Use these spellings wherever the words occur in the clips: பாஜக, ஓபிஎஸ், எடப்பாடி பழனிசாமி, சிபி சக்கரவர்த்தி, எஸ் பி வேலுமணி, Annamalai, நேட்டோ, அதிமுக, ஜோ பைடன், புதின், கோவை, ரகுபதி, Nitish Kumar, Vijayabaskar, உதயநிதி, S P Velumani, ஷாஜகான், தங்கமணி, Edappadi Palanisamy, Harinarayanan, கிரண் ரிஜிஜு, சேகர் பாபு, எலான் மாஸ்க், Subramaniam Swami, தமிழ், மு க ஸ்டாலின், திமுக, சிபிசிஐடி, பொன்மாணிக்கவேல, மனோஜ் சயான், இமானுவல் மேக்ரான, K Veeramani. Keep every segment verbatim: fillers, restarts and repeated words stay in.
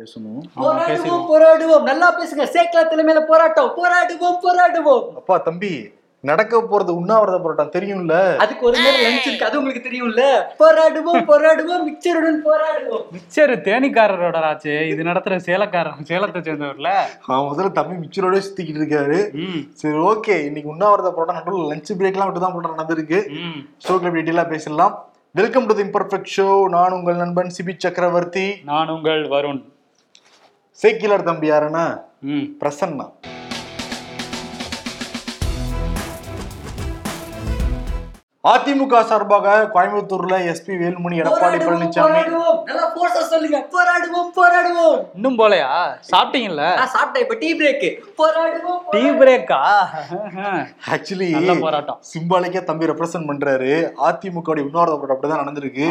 பேசணும். போராடுவோம் போராடுவோம் நல்லா பேசுங்க. சேக்கலா தலைமையில போராட்டம், போராடுவோம் போராடுவோம். அப்பா தம்பி நடக்க போறது உண்ணாவிரத போராட்டம் தெரியும்ல, அதுக்கு ஒரு நேரம் லஞ்ச் இருக்கு, அது உங்களுக்கு தெரியும்ல. போராடுவோம் போராடுவோம் மிக்சருடன் போராடுவோம். மிக்சர் தேனிக்காரரோட ஆச்சு, இது நடத்துற சேலக்காரன், சேலத்தை சேர்ந்தவர்ல. அவன் முதல்ல தம்பி மிக்சரோட சுத்திக்கிட்டு இருக்காரு. சரி ஓகே, இன்னைக்கு உண்ணாவிரத போராட்டம் நடுவில் லஞ்ச் பிரேக் எல்லாம் விட்டுதான் போராட்டம் நடந்திருக்கு. ஷோக்ல டீட்டெயிலா பேசலாம். Welcome to the imperfect show. நான் உங்கள் நண்பன் சிபி சக்கரவர்த்தி. நான் உங்கள் வருண். சேக்கிலார் தம்பி யாருன்னா பிரசன்னா. அதிமுக சார்பாக கோயம்புத்தூர்ல எஸ் பி வேலுமணி, எடப்பாடி பழனிசாமி இன்னும் போலையா? சாப்பிட்டீங்கல்ல? ஆக்சுவலி போராட்டம் சிம்பாலிக்கா தம்பி ரெப்ரசென்ட் பண்றாரு. அதிமுக உண்ணாவிரத போராட்டம் அப்படிதான் நடந்திருக்கு.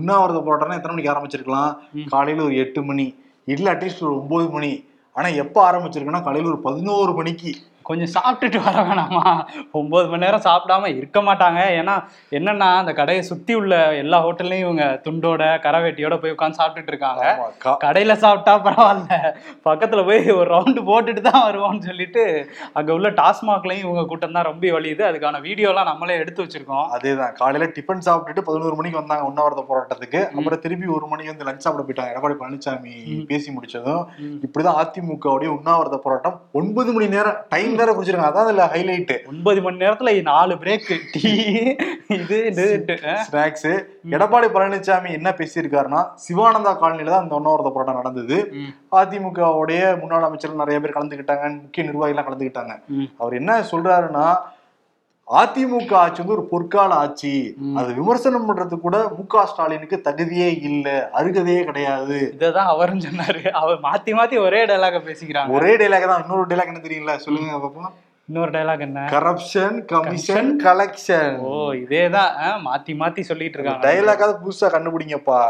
உண்ணாவிரத போராட்டம்னா எத்தனை மணிக்கு ஆரம்பிச்சிருக்கலாம்? காலையில ஒரு எட்டு மணி இல்லை அட்லீஸ்ட் ஒரு ஒன்பது மணி. ஆனா எப்ப ஆரம்பிச்சிருக்குன்னா காலையில ஒரு பதினோரு மணிக்கு. கொஞ்சம் சாப்பிட்டுட்டு வர வேணாமா? ஒன்பது மணி நேரம் சாப்பிடாம இருக்க மாட்டாங்க. ஏன்னா என்னன்னா அந்த கடையை சுத்தி உள்ள எல்லா ஹோட்டல்லையும் இவங்க துண்டோட கரவேட்டியோட போய் உட்காந்து சாப்பிட்டுட்டு இருக்காங்க. கடையில சாப்பிட்டா பரவாயில்ல, பக்கத்துல போய் ஒரு ரவுண்டு போட்டுட்டு தான் வருவோம்னு சொல்லிட்டு அங்க உள்ள டாஸ்மாக்லையும் இவங்க கூட்டம் தான் ரொம்ப வலியுது. அதுக்கான வீடியோலாம் நம்மளே எடுத்து வச்சிருக்கோம். அதேதான், காலையில டிஃபன் சாப்பிட்டுட்டு பதினோரு மணிக்கு வந்தாங்க உண்ணாவிரத போராட்டத்துக்கு. அப்புறம் திருப்பி ஒரு மணிக்கு வந்து லஞ்ச் சாப்பிட போயிட்டாங்க. எடப்பாடி பழனிசாமி பேசி முடிச்சதும் இப்படிதான் அதிமுகவுடைய உண்ணாவிரத போராட்டம் ஒன்பது மணி நேரம் டைம் எடப்பாடி பழனிசாமி என்ன பேசியிருக்காருன்னா, சிவானந்தா காலனில தான் அந்த உண்ணாவிரத போராட்டம் நடந்தது. அதிமுகவுடைய முன்னாள் அமைச்சர் நிறைய பேர் கலந்துக்கிட்டாங்க, முக்கிய நிர்வாகிகள் கலந்துக்கிட்டாங்க. அவர் என்ன சொல்றாருன்னா, அதிமுக ஆட்சி வந்து ஒரு பொற்கால ஆட்சி, அது விமர்சனம் பண்றது கூட மு க ஸ்டாலினுக்கு தகுதியே இல்லை, அருகதையே கிடையாது. இதான் அவரும் சொன்னாரு. அவர் மாத்தி மாத்தி ஒரே டைலாக பேசிக்கிறாங்க. ஒரே டைலாக் தான். இன்னொரு டைலாக் என்ன தெரியுங்களா? சொல்லுங்க பாப்போம். இன்னொரு டைலாக் என்ன? Corruption commission collection. ஓ, இதேதான் மாத்தி மாத்தி சொல்லிட்டு இருக்காங்க. டைலாக்காவது புதுசா கண்டுபிடிங்கப்பா.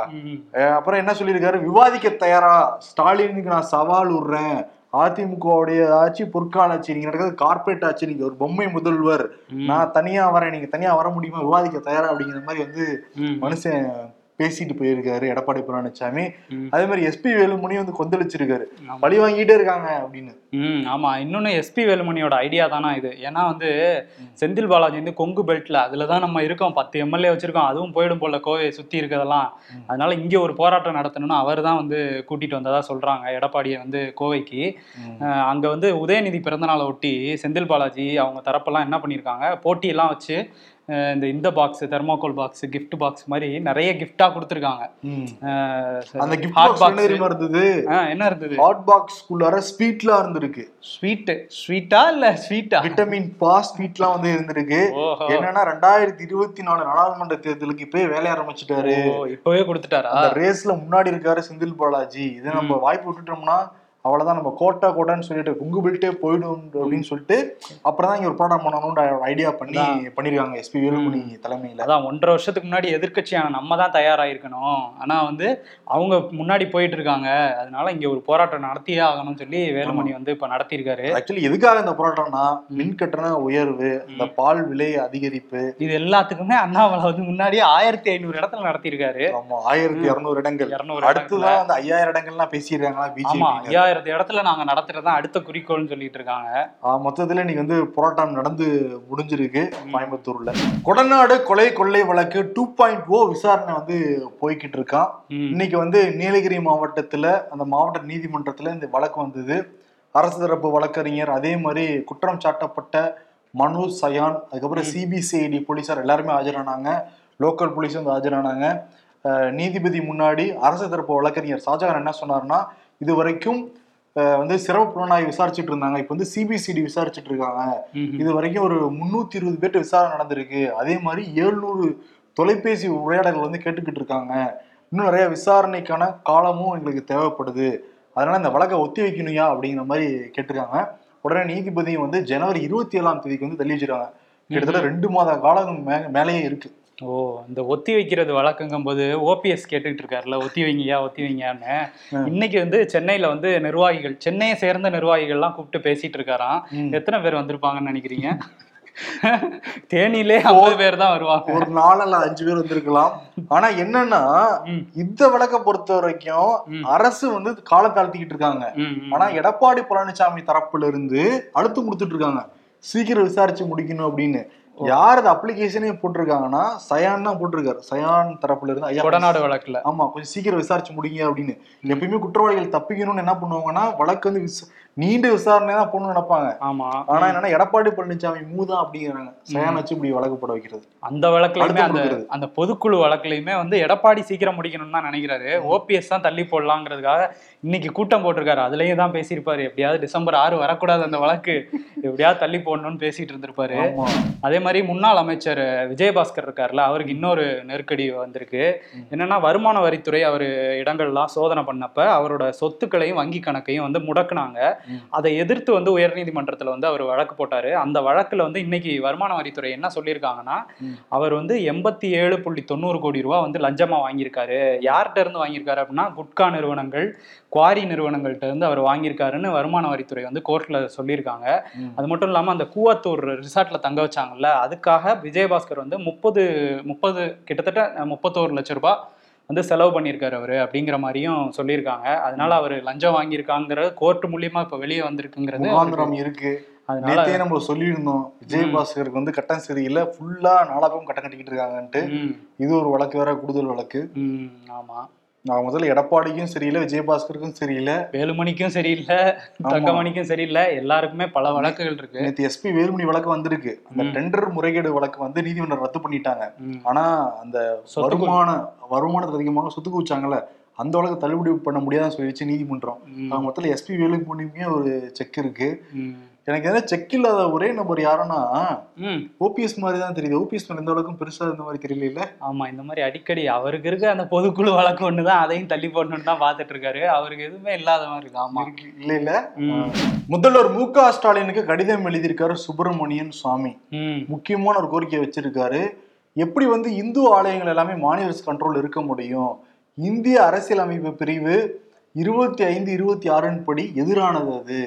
அப்புறம் என்ன சொல்லியிருக்காரு? விவாதிக்க தயாரா, ஸ்டாலினுக்கு நான் சவால் விடுறேன். அதிமுகவுடைய ஆட்சி பொற்காலாட்சி, நீங்க நடக்கிறது கார்பரேட் ஆட்சி, நீங்க ஒரு பொம்மை முதல்வர், நான் தனியா வரேன், நீங்க தனியா வர முடியுமா, விவாதிக்க தயாரா அப்படிங்கிற மாதிரி வந்து மனுஷன் பேசிட்டு போயிருக்காரு எடப்பாடி பழனிசாமி. அதே மாதிரி எஸ்பி வேலுமணி வந்து கொந்தளிச்சிருக்காரு, பழி வாங்கிட்டே இருக்காங்க அப்படின்னு. ம் ஆமா, இன்னொன்னு எஸ்பி வேலுமணியோட ஐடியா தானா இது. ஏன்னா வந்து செந்தில் பாலாஜி வந்து கொங்கு பெல்ட்ல அதுலதான் நம்ம இருக்கோம், பத்து எம்எல்ஏ வச்சிருக்கோம், அதுவும் போயிடும் போல கோவை சுத்தி இருக்கிறதெல்லாம். அதனால இங்க ஒரு போராட்டம் நடத்தணும்னு அவர் தான் வந்து கூட்டிட்டு வந்ததா சொல்றாங்க எடப்பாடியை வந்து கோவைக்கு. அங்க வந்து உதயநிதி பிறந்தநாளை ஒட்டி செந்தில் பாலாஜி அவங்க தரப்பெல்லாம் என்ன பண்ணியிருக்காங்க, போட்டியெல்லாம் வச்சு இந்த இந்த box, thermocol box, gift box மாதிரி நிறைய கிஃப்டா கொடுத்துருக்காங்க. அந்த கிஃப்ட் பாக்ஸ் இருந்தது என்ன இருந்தது? ஹாட் பாக்ஸ் குள்ளார ஸ்வீட்லாம் இருந்திருக்கு. ஸ்வீட் ஸ்வீட்டா இல்ல ஸ்வீட்டா விட்டமின் பா ஸ்வீட்லாம் வந்து இருந்திருக்கு. என்னன்னா ரெண்டாயிரத்தி இருபத்தி நாலு நாடாளுமன்ற தேர்தலுக்கு இப்பவே வேலைய ஆரம்பிச்சுட்டாரு, இப்பவே கொடுத்துட்டாரா? ரேஸ்ல முன்னாடி இருக்காரு செந்தில் பாலாஜி. இதை நம்ம வாய்ப்பு விட்டுட்டோம்னா அவ்வளவுதான், நம்ம கோட்டா கோட்டான்னு சொல்லிட்டு குங்கு பில்ட்டே போயிடும் அப்படின்னு சொல்லிட்டு அப்புறம் தான் இங்க ஒரு போராட்டம் பண்ணணும்ன்ற ஐடியா பண்ணி பண்ணிருக்காங்க எஸ்பி வேலுமணி தலைமையில. அதான் ஒன்றரை வருஷத்துக்கு முன்னாடி எதிர்கட்சியான நம்ம தான் தயாராயிருக்கணும், ஆனா வந்து அவங்க முன்னாடி போயிட்டு இருக்காங்க, அதனால இங்க ஒரு போராட்டம் நடத்தியே ஆகணும்னு சொல்லி வேலுமணி வந்து இப்ப நடத்திருக்காரு. ஆக்சுவலி எதுக்காக இந்த போராட்டம்னா, மின் கட்டண உயர்வு, இந்த பால் விலை அதிகரிப்பு, இது எல்லாத்துக்குமே அண்ணாமலை வந்து முன்னாடி ஆயிரத்தி ஐநூறு இடத்துல நடத்திருக்காரு. ஆமா, ஆயிரத்தி இருநூறு இடங்கள் அடுத்துதான் அந்த ஐயாயிரம் இடங்கள்லாம் பேசியிருக்காங்களா பிஜேபி இடத்துல நாங்க நடத்துறதா அடுத்த குறிக்கோள்னு சொல்லிட்டு இருக்காங்க. மொத்தத்துல நீங்க வந்து போராட்டம் நடந்து முடிஞ்சிருக்கு கோயம்புத்தூர்ல. கொடநாடு கொலை கொள்ளை வழக்கு டூ பாயிண்ட் ஓ விசாரணை வந்து போய்கிட்டு இருக்கான். இன்னைக்கு வந்து நீலகிரி மாவட்டத்துல அந்த மாவட்ட நீதிமன்றத்துல இந்த வழக்கு வந்தது. அரசு தரப்பு வழக்கறிஞர், அதே மாதிரி குற்றம் சாட்டப்பட்ட மனோஜ் சயான், அதுக்கப்புறம் சிபிசிஐடி போலீசார் எல்லாருமே ஆஜரானாங்க. லோக்கல் போலீஸும் வந்து ஆஜரானாங்க. நீதிபதி முன்னாடி அரசு தரப்பு வழக்கறிஞர் ஷாஜகான் என்ன சொன்னார்னா, இது வரைக்கும் வந்து சிறப்பு புலனாய்வு விசாரிச்சுட்டு இருந்தாங்க, இப்ப வந்து சிபிசிடி விசாரிச்சுட்டு இருக்காங்க, இது வரைக்கும் ஒரு முன்னூத்தி இருபது பேர்ட்டு விசாரணை நடந்திருக்கு, அதே மாதிரி எழுநூறு தொலைபேசி உரையாடல்கள் வந்து கேட்டுக்கிட்டு இருக்காங்க, இன்னும் நிறைய விசாரணைக்கான காலமும் எங்களுக்கு தேவைப்படுது, அதனால இந்த வழக்கை ஒத்தி வைக்கணும்யா அப்படிங்கிற மாதிரி கேட்டிருக்காங்க. உடனே நீதிபதியும் வந்து ஜனவரி இருபத்தி ஏழாம் தேதிக்கு வந்து தள்ளி வச்சிருக்காங்க. கிட்டத்தட்ட ரெண்டு மாத காலம் மே மேலேயே இருக்கு. ஓ, இந்த ஒத்தி வைக்கிறது வழக்குங்கும் போது ஓபிஎஸ் கேட்டுக்கிட்டு இருக்காருல்ல, ஒத்தி வைங்கயா ஒத்தி வைங்கன்னு. இன்னைக்கு வந்து சென்னையில வந்து நிர்வாகிகள், சென்னையை சேர்ந்த நிர்வாகிகள்லாம் கூப்பிட்டு பேசிட்டு இருக்காராம். எத்தனை பேர் வந்திருப்பாங்கன்னு நினைக்கிறீங்க? தேனிலே ஐம்பது பேர் தான் வருவாங்க, ஒரு நாலு அல்ல அஞ்சு பேர் வந்திருக்கலாம். ஆனா என்னன்னா இந்த வழக்கை பொறுத்த வரைக்கும் அரசு வந்து காலம் தாழ்த்திக்கிட்டு இருக்காங்க. ஆனா எடப்பாடி பழனிசாமி தரப்புல இருந்து அழுத்தம் கொடுத்துட்டு இருக்காங்க, சீக்கிரம் விசாரிச்சு முடிக்கணும் அப்படின்னு. யார் அது அப்ளிகேஷனே போட்டிருக்காங்கன்னா சயான் தான் போட்டிருக்காரு. சயான் தரப்புல இருந்து ஐயா கொடநாடு வழக்குல ஆமா கொஞ்சம் சீக்கிரம் விசாரிச்சு முடிங்க அப்படின்னு. எப்பயுமே குற்றவாளிகள் தப்பிக்கணும்னு என்ன பண்ணுவாங்கன்னா வழக்கு வந்து நீண்ட விசாரணை தான் போகணும்னு நினைப்பாங்க. ஆமா, ஆனா என்னன்னா எடப்பாடி பழனிசாமி மூதான் அப்படிங்கிறாங்க, சயான் வச்சு இப்படி வழக்கு போட வைக்கிறது. அந்த வழக்குலயுமே அந்த அந்த பொதுக்குழு வழக்குலயுமே வந்து எடப்பாடி சீக்கிரம் முடிக்கணும்னு தான் நினைக்கிறாரு. ஓபிஎஸ் தான் தள்ளி போடலாங்கிறதுக்காக இன்னைக்கு கூட்டம் போட்டிருக்காரு. அதுலயும் தான் பேசியிருப்பாரு, எப்படியாவது டிசம்பர் ஆறு வரக்கூடாது அந்த வழக்கு, எப்படியாவது தள்ளி போடணும்னு பேசிட்டு இருந்திருப்பாரு. அதே மாதிரி முன்னாள் அமைச்சர் விஜயபாஸ்கர் இருக்காருல, அவருக்கு இன்னொரு நெருக்கடி வந்திருக்கு. என்னன்னா வருமான வரித்துறை அவர் இடங்கள்லாம் சோதனை பண்ணப்ப அவரோட சொத்துக்களையும் வங்கி கணக்கையும் வந்து முடக்குனாங்க. அதை எதிர்த்து வந்து உயர்நீதிமன்றத்தில் வந்து அவர் வழக்கு போட்டாரு. அந்த வழக்குல வந்து இன்னைக்கு வருமான வரித்துறை என்ன சொல்லியிருக்காங்கன்னா, அவர் வந்து எண்பத்தி ஏழு புள்ளி தொண்ணூறு கோடி ரூபா வந்து லஞ்சமா வாங்கியிருக்காரு. யார்கிட்ட இருந்து வாங்கியிருக்காரு அப்படின்னா குட்கா நிறுவனங்கள், குவாரி நிறுவனங்கள்ட்ட இருந்து அவர் வாங்கியிருக்காருன்னு வருமான வரித்துறை வந்து கோர்ட்ல சொல்லியிருக்காங்க. அது மட்டும் இல்லாம அந்த கூவத்தூர் ரிசார்ட்ல தங்க வச்சாங்கல்ல, அதுக்காக விஜயபாஸ்கர் வந்து முப்பது முப்பது கிட்டத்தட்ட முப்பத்தோரு லட்சம் ரூபாய் வந்து செலவு பண்ணியிருக்காரு அவரு அப்படிங்கிற மாதிரியும் சொல்லியிருக்காங்க. அதனால அவர் லஞ்சம் வாங்கியிருக்காங்கிற கோர்ட் மூலியமா இப்ப வெளியே வந்திருக்குங்கிறது இருக்கு. அதனால நம்ம சொல்லியிருந்தோம் விஜயபாஸ்கருக்கு வந்து கட்டம் சரியில்லை, ஃபுல்லா நாலாபம் கட்டம் கட்டிக்கிட்டு இருக்காங்கன்ட்டு. இது ஒரு வழக்கு வேற, கூடுதல் வழக்கு. ஆமா, நான் முதல்ல எடப்பாடிக்கும் சரியில்லை, விஜயபாஸ்கருக்கும் சரியில்லை, வேலுமணிக்கும் சரியில்லை, தங்கமணிக்கும் சரியில்லை, எல்லாருக்குமே பல வழக்குகள் இருக்கு. நேற்று எஸ் பி வேலுமணி வழக்கு வந்திருக்கு. அந்த டெண்டர் முறைகேடு வழக்கு வந்து நீதிமன்றம் ரத்து பண்ணிட்டாங்க. ஆனா அந்த வருமான வருமானத்துக்கு அதிகமாக சொத்து குவிச்சாங்கல்ல, அந்த வழக்கு தள்ளுபடி பண்ண முடியாதுன்னு சொல்லிடுச்சு நீதிமன்றம். அவங்க மொத்தத்தில் எஸ் பி வேலுமணிக்குமே ஒரு செக் இருக்கு. எனக்கு எதாவது செக் இல்லாத ஒரே நம்பர் யாருன்னா ஓபிஎஸ் மாதிரி தான் தெரியுது. ஓபிஎஸ் மாதிரி எந்த அளவுக்கும் பெருசா இந்த மாதிரி தெரியல இல்ல. ஆமா, இந்த மாதிரி அடிக்கடி அவருக்கு இருக்க அந்த பொதுக்குழு வழக்கு ஒண்ணுதான், அதையும் தள்ளி போடணும்னு தான் பாத்துட்டு இருக்காரு. அவருக்கு எதுவுமே இல்லாத மாதிரி இருக்கு. ஆமா இல்ல இல்ல முதல்வர் மு க ஸ்டாலினுக்கு கடிதம் எழுதியிருக்காரு சுப்பிரமணியன் சுவாமி. முக்கியமான ஒரு கோரிக்கையை வச்சிருக்காரு, எப்படி வந்து இந்து ஆலயங்கள் எல்லாமே மாநில அரசு கண்ட்ரோல் இருக்க முடியும்? இந்திய அரசியலமைப்பு பிரிவு இருபத்தி ஐந்து இருபத்தி ஆறின் படி எதிரானது, அது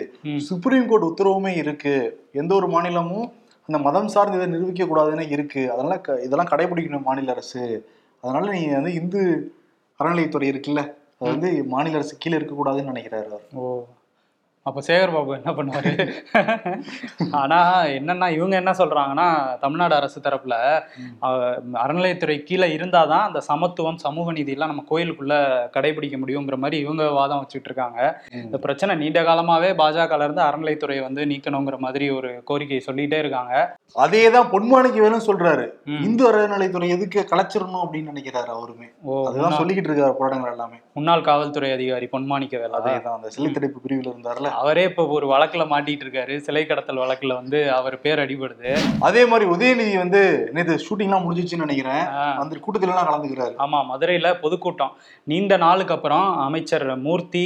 சுப்ரீம் கோர்ட் உத்தரவுமே இருக்கு. எந்த ஒரு மாநிலமும் அந்த மதம் சார்ந்து இதை நிரூபிக்க கூடாதுன்னு இருக்கு. அதனால இதெல்லாம் கடைபிடிக்கணும் மாநில அரசு. அதனால நீங்க வந்து இந்து அறநிலையத்துறை இருக்குல்ல, அது வந்து மாநில அரசு கீழே இருக்கக்கூடாதுன்னு நினைக்கிறாரு. ஓ, அப்போ சேகர் பாபு என்ன பண்ணுவாரு? ஆனால் என்னன்னா இவங்க என்ன சொல்றாங்கன்னா, தமிழ்நாடு அரசு தரப்புல அறநிலையத்துறை கீழே இருந்தாதான் அந்த சமத்துவம் சமூக நீதியெல்லாம் நம்ம கோயிலுக்குள்ள கடைபிடிக்க முடியுங்கிற மாதிரி இவங்க வாதம் வச்சுட்டு இருக்காங்க. இந்த பிரச்சனை நீண்ட காலமாவே பாஜகல இருந்து அறநிலையத்துறையை வந்து நீக்கணுங்கிற மாதிரி ஒரு கோரிக்கையை சொல்லிட்டே இருக்காங்க. அதே தான் பொன்மாணிக்கு வேணும் சொல்றாரு, இந்து அறநிலையத்துறை எதுக்கு கலைச்சிடணும் அப்படின்னு நினைக்கிறாரு அவருமே. அதுதான் சொல்லிக்கிட்டு இருக்காரு போராட்டங்கள் எல்லாமே. முன்னாள் காவல்துறை அதிகாரி பொன்மாணிக்க வேலை, அதே தான் அந்த சிலை தடுப்பு பிரிவில் இருந்தார்ல, அவரே இப்ப ஒரு வழக்குல மாட்டிட்டு இருக்காரு. சிலை கடத்தல் வழக்குல வந்து அவர் பேர் அடிபடுது. அதே மாதிரி உதயநிதி வந்து நேற்று ஷூட்டிங்லாம் முடிஞ்சிச்சுன்னு நினைக்கிறேன், அந்த கூட்டத்துல எல்லாம் கலந்துக்கிறாரு. ஆமா, மதுரையில பொதுக்கூட்டம். நீண்ட நாளுக்கு அப்புறம் அமைச்சர் மூர்த்தி,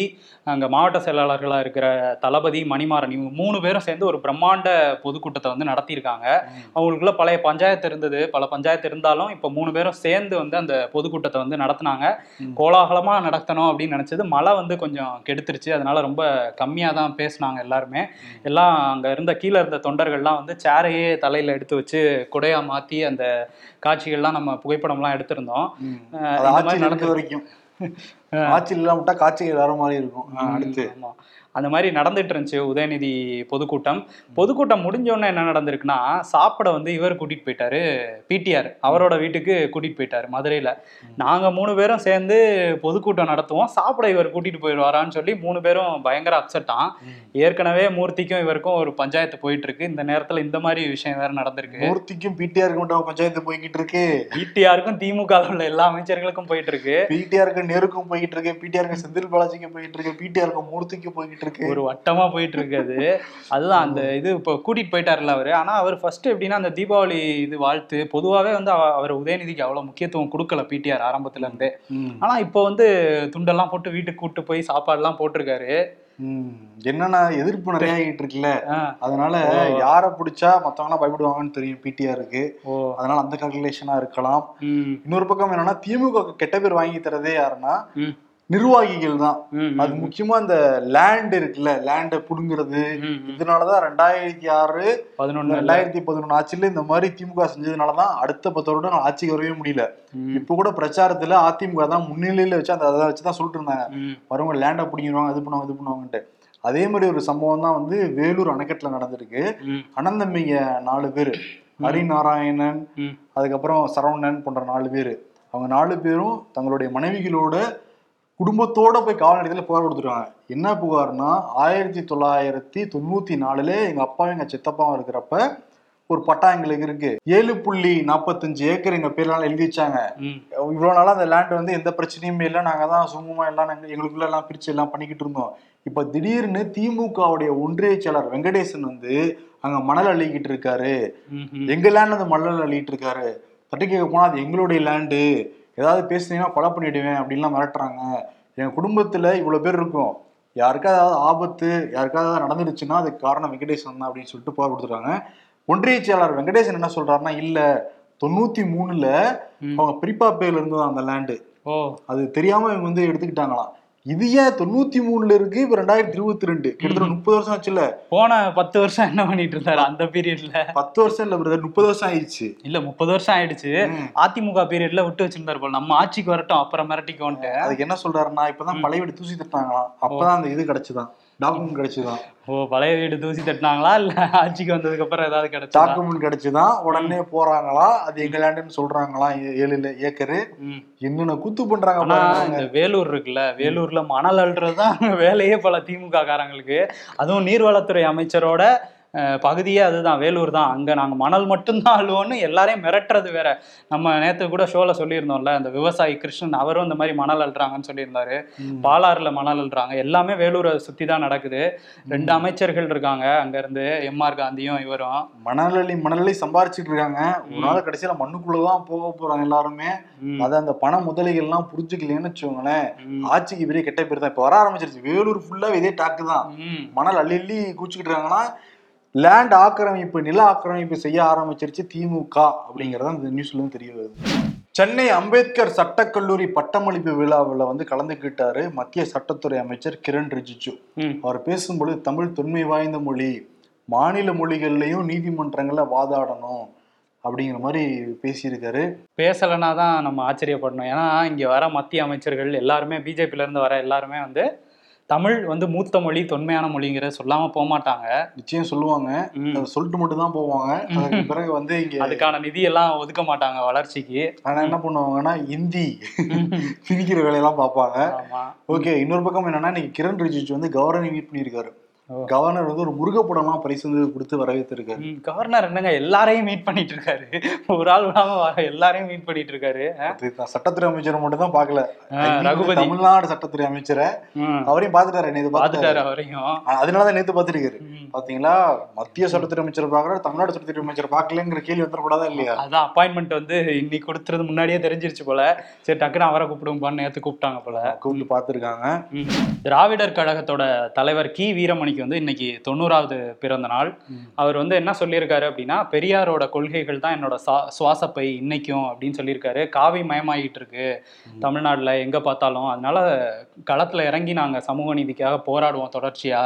அங்க மாவட்ட செயலாளர்களா இருக்கிற தளபதி, மணிமாறன், இவங்க மூணு பேரும் சேர்ந்து ஒரு பிரம்மாண்ட பொதுக்கூட்டத்தை வந்து நடத்தியிருக்காங்க. அவங்களுக்குள்ள பழைய பஞ்சாயத்து இருந்தது, பல பஞ்சாயத்து இருந்தாலும் இப்ப மூணு பேரும் சேர்ந்து வந்து அந்த பொதுக்கூட்டத்தை வந்து நடத்தினாங்க. கோலாகலமா நடத்தணும் அப்படின்னு நினைச்சது மழை வந்து கொஞ்சம் கெடுத்துருச்சு, அதனால ரொம்ப கம்மியா தான் பேசினாங்க எல்லாருமே. எல்லாம் அங்க இருந்த கீழே இருந்த தொண்டர்கள்லாம் வந்து சேரையே தலையில எடுத்து வச்சு குடையா மாத்தி அந்த காட்சிகள்லாம் நம்ம புகைப்படம்லாம் எடுத்திருந்தோம். நடந்த வரைக்கும் காய்ச்சல் எல்லாம் விட்டா காய்ச்சல் வர மாதிரி இருக்கும். அடுத்து அந்த மாதிரி நடந்துட்டு இருந்துச்சு உதயநிதி பொதுக்கூட்டம். பொதுக்கூட்டம் முடிஞ்சோடனே என்ன நடந்திருக்குன்னா, சாப்பிட வந்து இவர் கூட்டிட்டு போயிட்டாரு, பிடிஆர் அவரோட வீட்டுக்கு கூட்டிட்டு போயிட்டாரு மதுரையில. நாங்க மூணு பேரும் சேர்ந்து பொதுக்கூட்டம் நடத்துவோம், சாப்பிட இவர் கூட்டிட்டு போயிடுவாரான்னு சொல்லி மூணு பேரும் பயங்கர அப்செட்டான். ஏற்கனவே மூர்த்திக்கும் இவருக்கும் ஒரு பஞ்சாயத்து போயிட்டு இருக்கு. இந்த நேரத்துல இந்த மாதிரி விஷயம் வேற நடந்திருக்கு. மூர்த்திக்கும் பிடிஆருக்கும் பஞ்சாயத்து போய்கிட்டு இருக்கு, பிடிஆருக்கும் திமுக உள்ள எல்லா அமைச்சர்களுக்கும் போயிட்டு இருக்கு, பிடிஆருக்கு நேருக்கும் போயிட்டு இருக்கு, பிடிஆருக்கு செந்தில் பாலாஜிக்கு போயிட்டு இருக்கு, பிடிஆருக்கு மூர்த்திக்கு போயிட்டு ஒரு வட்டமா போயிட்டு இருக்காது. அதுதான் அந்த இது இப்போ கூட்டிட்டு போயிட்டாருல அவரு. ஆனா அவர் ஃபர்ஸ்ட் எப்படின்னா அந்த தீபாவளி இது வாழ்த்து பொதுவாகவே வந்து அவர் உதயநிதிக்கு அவ்வளவு முக்கியத்துவம் கொடுக்கல பிடிஆர் ஆரம்பத்துல இருந்து. ஆனா இப்போ வந்து துண்டெல்லாம் போட்டு வீட்டுக்கு கூட்டு போய் சாப்பாடு எல்லாம் போட்டிருக்காரு. என்னன்னா எதிர்ப்பு நிறைய ஆகிட்டு இருக்குல்ல, அதனால யார பிடிச்சா மத்தவங்களாம் பயப்படுவாங்கன்னு தெரியும் பிடிஆருக்கு. அதனால அந்த கால்குலேஷனா இருக்கலாம். இன்னொரு பக்கம் என்னன்னா திமுக கெட்ட பேர் வாங்கி தரதே யாருன்னா நிர்வாகிகள் தான். அது முக்கியமா இந்த லேண்ட் இருக்குல்ல, லேண்டை புடுங்கிறது, இதனாலதான் ரெண்டாயிரத்தி ஆறு பதினொன்னு ரெண்டாயிரத்தி பதினொன்னு ஆட்சியில இந்த மாதிரி திமுக செஞ்சதுனாலதான் அடுத்த பத்து வருடம் ஆட்சிக்கு வரவே முடியல. இப்ப கூட பிரச்சாரத்துல அதிமுக தான் முன்னிலையில வச்சு அந்த அதை வச்சுதான் சொல்லிட்டு இருந்தாங்க, வரவங்க லேண்டை புடிங்கிடுவாங்க, இது பண்ணுவாங்க இது பண்ணுவாங்கன்ட்டு. அதே மாதிரி ஒரு சம்பவம் தான் வந்து வேலூர் அணைக்கட்டுல நடந்திருக்கு. அனந்தமிங்க நாலு பேரு, ஹரிநாராயணன், அதுக்கப்புறம் சரவணன் போன்ற நாலு பேரு, அவங்க நாலு பேரும் தங்களுடைய மனைவிகளோட குடும்பத்தோட போய் காவல் நிலையத்தில் புகார் கொடுத்துருக்காங்க. என்ன புகார்னா, ஆயிரத்தி தொள்ளாயிரத்தி தொண்ணூத்தி நாலுல எங்க அப்பாவும் எங்க சித்தப்பாவும் இருக்கிறப்ப ஒரு பட்டா எங்களுக்கு இருக்கு, ஏழு புள்ளி நாப்பத்தஞ்சு ஏக்கர் எங்க பேர்லாம் எழுதி வச்சாங்க. இவ்வளவு நாளா அந்த லேண்ட் வந்து எந்த பிரச்சனையுமே இல்லை, நாங்க தான் சுமூகமா எல்லாம் எங்களுக்குள்ள எல்லாம் பிரிச்சு எல்லாம் பண்ணிக்கிட்டு இருந்தோம். இப்ப திடீர்னு திமுகவுடைய ஒன்றிய செயலர் வெங்கடேசன் வந்து அங்க மணல் அள்ளிக்கிட்டு இருக்காரு, எங்க லேண்ட் அந்த மணல் அள்ளிட்டு இருக்காரு, தட்டி கேட்க போனா அது எங்களுடைய லேண்டு, ஏதாவது பேசுனீங்கன்னா கொலை பண்ணிடுவேன் அப்படின்லாம் மிரட்டுறாங்க. எங்கள் குடும்பத்தில் இவ்வளோ பேர் இருக்கும், யாருக்காவது ஏதாவது ஆபத்து யாருக்காவது ஏதாவது நடந்துடுச்சுன்னா அதுக்கு காரணம் வெங்கடேசன் தான் அப்படின்னு சொல்லிட்டு புகார் கொடுத்துருக்காங்க. ஒன்றிய செயலாளர் வெங்கடேசன் என்ன சொல்றாருன்னா, இல்லை தொண்ணூற்றி மூணுல அவங்க பிரிப்பா பேர்ல இருந்ததான் அந்த லேண்டு, அது தெரியாம இவங்க வந்து எடுத்துக்கிட்டாங்களாம். இது ஏன் தொண்ணூத்தி மூணுல இருக்கு, இப்ப ரெண்டாயிரத்தி இருபத்தி ரெண்டு கிட்டத்தட்ட முப்பது வருஷம் ஆச்சுல. போன பத்து வருஷம் என்ன பண்ணிட்டு இருந்தாரு அந்த பீரியட்ல? பத்து வருஷம் இல்ல பிரதர், முப்பது வருஷம் ஆயிடுச்சு. இல்ல முப்பது வருஷம் ஆயிடுச்சு. அதிமுக பீரியட்ல விட்டு வச்சிருந்தாரு போல, நம்ம ஆட்சிக்கு வரட்டும் அப்புறம் மிரட்டிக்கோன்ட்டு. அதுக்கு என்ன சொல்றாருன்னா, இப்பதான் பழைய வீடு தூசி தட்டாங்களாம், அப்பதான் அந்த இது கிடைச்சுதான் டாக்குமெண்ட் கிடைச்சுதான். ஓ, பழைய வீடு தூசி தட்டினாங்களா இல்ல ஆட்சிக்கு வந்ததுக்கு அப்புறம் ஏதாவது கிடைச்சா? டாக்குமெண்ட் கிடைச்சுதான் உடனே போறாங்களா, அது எங்க லேண்டுன்னு சொல்றாங்களா, ஏழு ஏக்கரு என்னென்ன கூத்து பண்றாங்க. இந்த வேலூர் இருக்குல்ல, வேலூர்ல மணல் அள்ளுறதுதான் வேலையே பல திமுக காரங்களுக்கு. அதுவும் நீர்வளத்துறை அமைச்சரோட பகுதியே அதுதான், வேலூர் தான். அங்கே நாங்கள் மணல் மட்டும்தான் அழுவோன்னு எல்லாரையும் மிரட்டுறது வேற. நம்ம நேற்று கூட ஷோவில் சொல்லியிருந்தோம்ல, அந்த விவசாயி கிருஷ்ணன் அவரும் இந்த மாதிரி மணல் அழுறாங்கன்னு சொல்லியிருந்தாரு. பாலாறில் மணல் அழுறாங்க, எல்லாமே வேலூரை சுற்றி தான் நடக்குது. ரெண்டு அமைச்சர்கள் இருக்காங்க அங்கேருந்து, எம்ஆர் காந்தியும் இவரும். மணலி மணலி சம்பாரிச்சிட்டு இருக்காங்க, ஒரு நாள் கடைசியில் மண்ணுக்குள்ளே தான் போக போகிறாங்க எல்லாருமே. அதை அந்த பண முதலிகள்லாம் புரிஞ்சுக்கலன்னு வச்சுக்கோங்களேன், ஆட்சிக்கு பெரிய கெட்ட பேர் தான். இப்போ வர ஆரம்பிச்சிருச்சு வேலூர் ஃபுல்லாக, இதே டாக்கு தான், மணல் அள்ளி அள்ளி குச்சிக்கிட்டு இருக்காங்கன்னா லேண்ட் ஆக்கிரமிப்பு நில ஆக்கிரமிப்பு செய்ய ஆரம்பிச்சிருச்சு திமுக அப்படிங்கிறத இந்த நியூஸ்ல தெரிய வருது. சென்னை அம்பேத்கர் சட்டக்கல்லூரி பட்டமளிப்பு விழாவில் வந்து கலந்துக்கிட்டாரு மத்திய சட்டத்துறை அமைச்சர் கிரண் ரிஜிஜு. அவர் பேசும்பொழுது, தமிழ் தொன்மை வாய்ந்த மொழி, மாநில மொழிகள்லையும் நீதிமன்றங்கள்ல வாதாடணும் அப்படிங்கிற மாதிரி பேசியிருக்காரு. பேசலைன்னா தான் நம்ம ஆச்சரியப்படணும். ஏன்னா இங்கே வர மத்திய அமைச்சர்கள் எல்லாருமே, பிஜேபியிலேருந்து வர எல்லாருமே வந்து தமிழ் வந்து மூத்த மொழி தொன்மையான மொழிங்கிற சொல்லாம போக மாட்டாங்க. நிச்சயம் சொல்லுவாங்க, சொல்லிட்டு மட்டும் தான் போவாங்க. அதுக்கு பிறகு வந்து இங்க அதுக்கான நிதி எல்லாம் ஒதுக்க மாட்டாங்க வளர்ச்சிக்கு. ஆனா என்ன பண்ணுவாங்கன்னா, இந்தி திணிக்கிற வேலையெல்லாம் பார்ப்பாங்க. ஓகே, இன்னொரு பக்கம் என்னன்னா, இன்னைக்கு கிரண் ரிஜிஜு வந்து கவர்னரை மீட் பண்ணியிருக்காரு. கவர்னர் வந்து ஒரு முருகப்படம்லாம் பரிசு கொடுத்து வரவேற்று இருக்காரு. கவர்னர் என்னங்க எல்லாரையும் மீட் பண்ணிட்டு இருக்காரு, ஒரு ஆள் விடாம வர எல்லாரையும் மீட் பண்ணிட்டு இருக்காரு. சட்டத்துறை அமைச்சரை மட்டும் தான் பாக்கல, ரகுபதி தமிழ்நாடு சட்டத்துறை அமைச்சரை அவரையும் பாத்துட்டாரு நேத்து, பாத்துட்டாரு அவரையும். அதனாலதான் நேத்து பாத்துருக்காரு. பாத்தீங்களா, மத்திய சட்டத்துறை அமைச்சர் பாக்குற, தமிழ்நாடு சட்டத்துறை அமைச்சர் பாக்கலங்கிற கேள்வி வந்துடக்கூடாதா இல்லையா? அதான் அப்பாயின்மெண்ட் வந்து இன்னைக்கு கொடுத்துறது முன்னாடியே தெரிஞ்சிருச்சு போல. சரி டக்குன்னு அவரை கூப்பிடுவோம்பான்னு நேத்து கூப்பிட்டாங்க போல, கூப்பிட்டு பாத்துருக்காங்க. திராவிடர் கழகத்தோட தலைவர் கி வீரமணி வந்து இன்னைக்கு தொண்ணூறாவது பிறந்த நாள். அவர் வந்து என்ன சொல்லியிருக்காரு அப்படின்னா, பெரியாரோட கொள்கைகள் தான் என்னோட சுவாசப்பை இன்னைக்கும் அப்படின்னு சொல்லியிருக்காரு. காவி மயமாயிட்டு இருக்கு தமிழ்நாடுல எங்க பார்த்தாலும், அதனால களத்துல இறங்கி நாங்க சமூக நீதிக்காக போராடுவோம் தொடர்ச்சியா.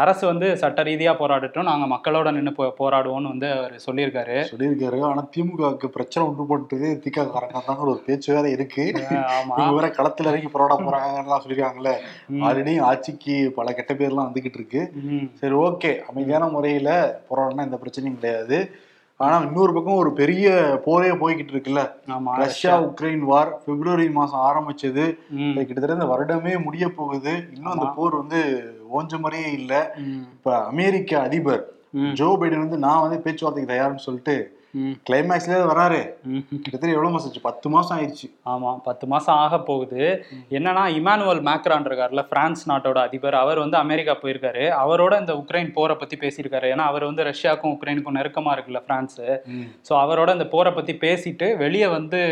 அரசு வந்து சட்ட ரீதியா போராடட்டும், நாங்க மக்களோட நின்று போ போராடுவோம்னு வந்து அவர் சொல்லியிருக்காரு சொல்லியிருக்காரு ஆனா திமுகவுக்கு பிரச்சனை உண்டு போட்டு திக காரணம் ஒரு பேச்சு வேற இருக்கு. வேற களத்துல இறங்கி போராட போறாங்க சொல்லியிருக்காங்கல்ல, ஆல்ரெடி ஆட்சிக்கு பல கெட்ட பேர்லாம் வந்துகிட்டு இருக்கு. சரி ஓகே, அமைதியான முறையில போராடனா எந்த பிரச்சனையும் கிடையாது. ஆனா இன்னொரு பக்கம் ஒரு பெரிய போரே போய்கிட்டு இருக்குல்ல, ரஷ்யா உக்ரைன் வார் பிப்ரவரி மாசம் ஆரம்பிச்சது, கிட்டத்தட்ட இந்த வருடமே முடிய போகுது. இன்னும் அந்த போர் வந்து ஓஞ்ச மாதிரியே இல்ல. இப்ப அமெரிக்க அதிபர் ஜோ பைடன் வந்து நான் வந்து பேச்சுவார்த்தைக்கு தயார்னு சொல்லிட்டு கிளைமேக்ஸ்ல வராரு. கிட்டத்தட்ட எவ்வளவு மாசம் ஆச்சு? பத்து மாசம் ஆயிடுச்சு. ஆமா, பத்து மாசம் ஆக போகுது. என்னன்னா, இமானுவல் மேக்ரான் இருக்காருல பிரான்ஸ் நாட்டோட அதிபர், அவர் வந்து அமெரிக்கா போயிருக்காரு. அவரோட இந்த உக்ரைன் போரை பத்தி பேசியிருக்காரு. ஏன்னா அவர் வந்து ரஷ்யாவுக்கும் உக்ரைனுக்கும் நெருக்கமா இருக்குல்ல பிரான்ஸ். ஸோ அவரோட இந்த போரை பத்தி பேசிட்டு வெளியே வந்து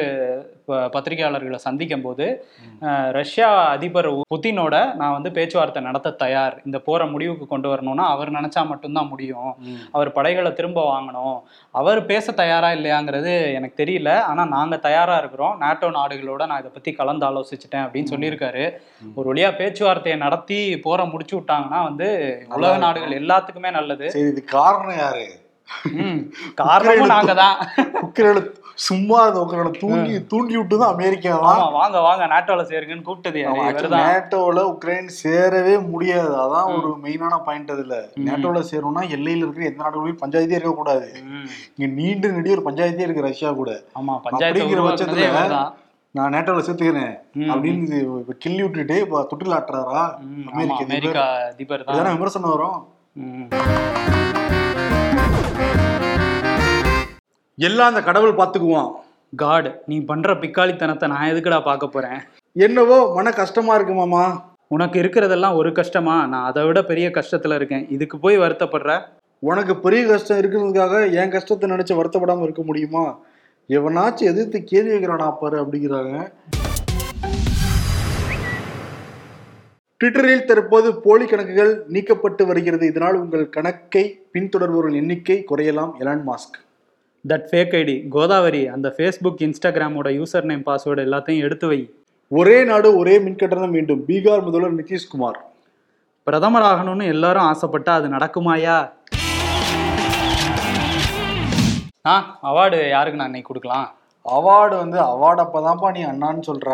பத்திரிகையாளர்களை சந்திக்கும் போது ரஷ்யா அதிபர் புதினோட நான் வந்து பேச்சுவார்த்தை நடத்த தயார், இந்த போற முடிவுக்கு கொண்டு வரணும்னா அவர் நினைச்சா மட்டும்தான் முடியும், அவர் படைகளை திரும்ப வாங்கணும், அவர் பேச தயாரா இல்லையாங்கிறது எனக்கு தெரியல, ஆனா நாங்க தயாரா இருக்கிறோம், நாட்டோ நாடுகளோட நான் இதை பத்தி கலந்து ஆலோசிச்சுட்டேன் அப்படின்னு சொல்லியிருக்காரு. ஒரு வழியா பேச்சுவார்த்தையை நடத்தி போற முடிச்சு விட்டாங்கன்னா வந்து உலக நாடுகள் எல்லாத்துக்குமே நல்லது. இது காரணம் யாரு? காரணமும் நாங்க தான். சும்மா இருந்த தூண்டி தூண்டி விட்டுதான் அமெரிக்கா வாங்க வாங்க நேட்டோல சேருங்கன்னு கூப்பிட்டது. நேட்டோல உக்ரைன் சேரவே முடியாது, அதான் ஒரு மெயினான பாயிண்ட். அதுல நேட்டோல சேரும்னா எல்லையில இருக்கிற எந்த நாடுகளையும் பஞ்சாயத்தே இருக்க கூடாது. இங்க நீண்டு நெடிய ஒரு பஞ்சாயத்தே இருக்கு ரஷ்யா கூட. ஆமா, பஞ்சாயத்து பட்சத்துல நான் நேட்டோல சேர்த்துக்கிறேன் அப்படின்னு கிள்ளி விட்டுட்டு இப்ப தொட்டில் ஆட்டுறாரா அமெரிக்கா அதிபர்? இதெல்லாம் விமர்சனம் வரும். எல்லாம் அந்த கடவுள் பார்த்துக்குவான், காட் நீ பண்ற பிக்காளித்தனத்தை நான் எதுக்குடா பார்க்க போறேன். என்னவோ மன கஷ்டமா இருக்கு மாமா, உனக்கு இருக்கிறதெல்லாம் ஒரு கஷ்டமா, நான் அதை விட பெரிய கஷ்டத்துல இருக்கேன், இதுக்கு போய் வருத்தப்படுற? உனக்கு பெரிய கஷ்டம் இருக்கிறதுக்காக என் கஷ்டத்தை நினைச்சு வருத்தப்படாம இருக்க முடியுமா? எவனாச்சும் எதிர்த்து கேள்வி வைக்கிறானா பாரு அப்படிங்கிறாங்க. ட்விட்டரில் தற்போது போலி கணக்குகள் நீக்கப்பட்டு வருகிறது. இதனால் உங்கள் கணக்கை பின்தொடர்பவர்கள் எண்ணிக்கை குறையலாம். எலான் மாஸ்க் that fake ID Godavari அந்த ஃபேஸ்புக் இன்ஸ்டாகிராமோட யூசர் நேம் பாஸ்வேர்டு எல்லாத்தையும் எடுத்து வை. ஒரே நாடு ஒரே மின்கட்டணம் வேண்டும். பீகார் முதல்வர் நிதிஷ்குமார் பிரதமர் ஆகணும்னு எல்லாரும் ஆசைப்பட்டா அது நடக்குமாயா? ஆ அவார்டு யாருக்கு நான் இன்னைக்கு கொடுக்கலாம்? அவார்டு வந்து அவார்டு அப்பதான்ப்பா நீ அண்ணான்னு சொல்ற.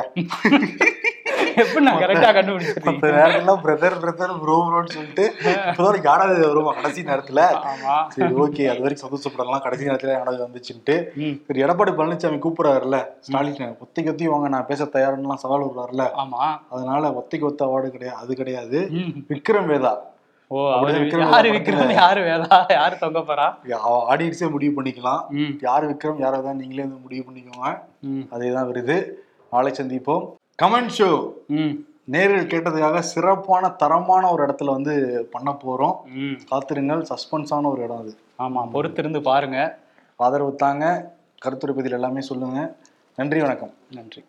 எப்படி நான் கரெக்டா கண்டுபிடிச்சிருக்கேன். பிரதர் பிரதர் ப்ரோ ப்ரோன்னு சொல்லிட்டு இப்போதான் யாராவது வருமா கடைசி நேரத்துல? சரி ஓகே, அது வரைக்கும் சந்தோஷப்படலாம். கடைசி நேரத்துல யாராவது வந்துச்சுட்டு சரி எடப்பாடி பழனிசாமி கூப்பிடுறாருல ஸ்டாலின், ஒத்தைக்கு ஒத்தி வாங்க நான் பேச தயாருன்னு சவால் விடுறாருல. ஆமா, அதனால ஒத்தைக்கு ஒத்த அவார்டு கிடையாது, அது கிடையாது. விக்ரம் வேதா ஆடியன்ஸே முடிவு பண்ணிக்கலாம் யாரு விக்ரம் யாராவது, நீங்களே வந்து முடிவு பண்ணிக்கோங்க. அதேதான் வருது. ஆளை சந்திப்போம். கமெண்ட் ஷோ நேரில் கேட்டதுக்காக சிறப்பான தரமான ஒரு இடத்துல வந்து பண்ண போறோம். காத்திருங்கள், சஸ்பென்ஸான ஒரு இடம் அது. ஆமா, பொறுத்திருந்து பாருங்க, ஆதரவு தாங்க, கருத்துரைப்பதில் எல்லாமே சொல்லுங்க. நன்றி, வணக்கம். நன்றி.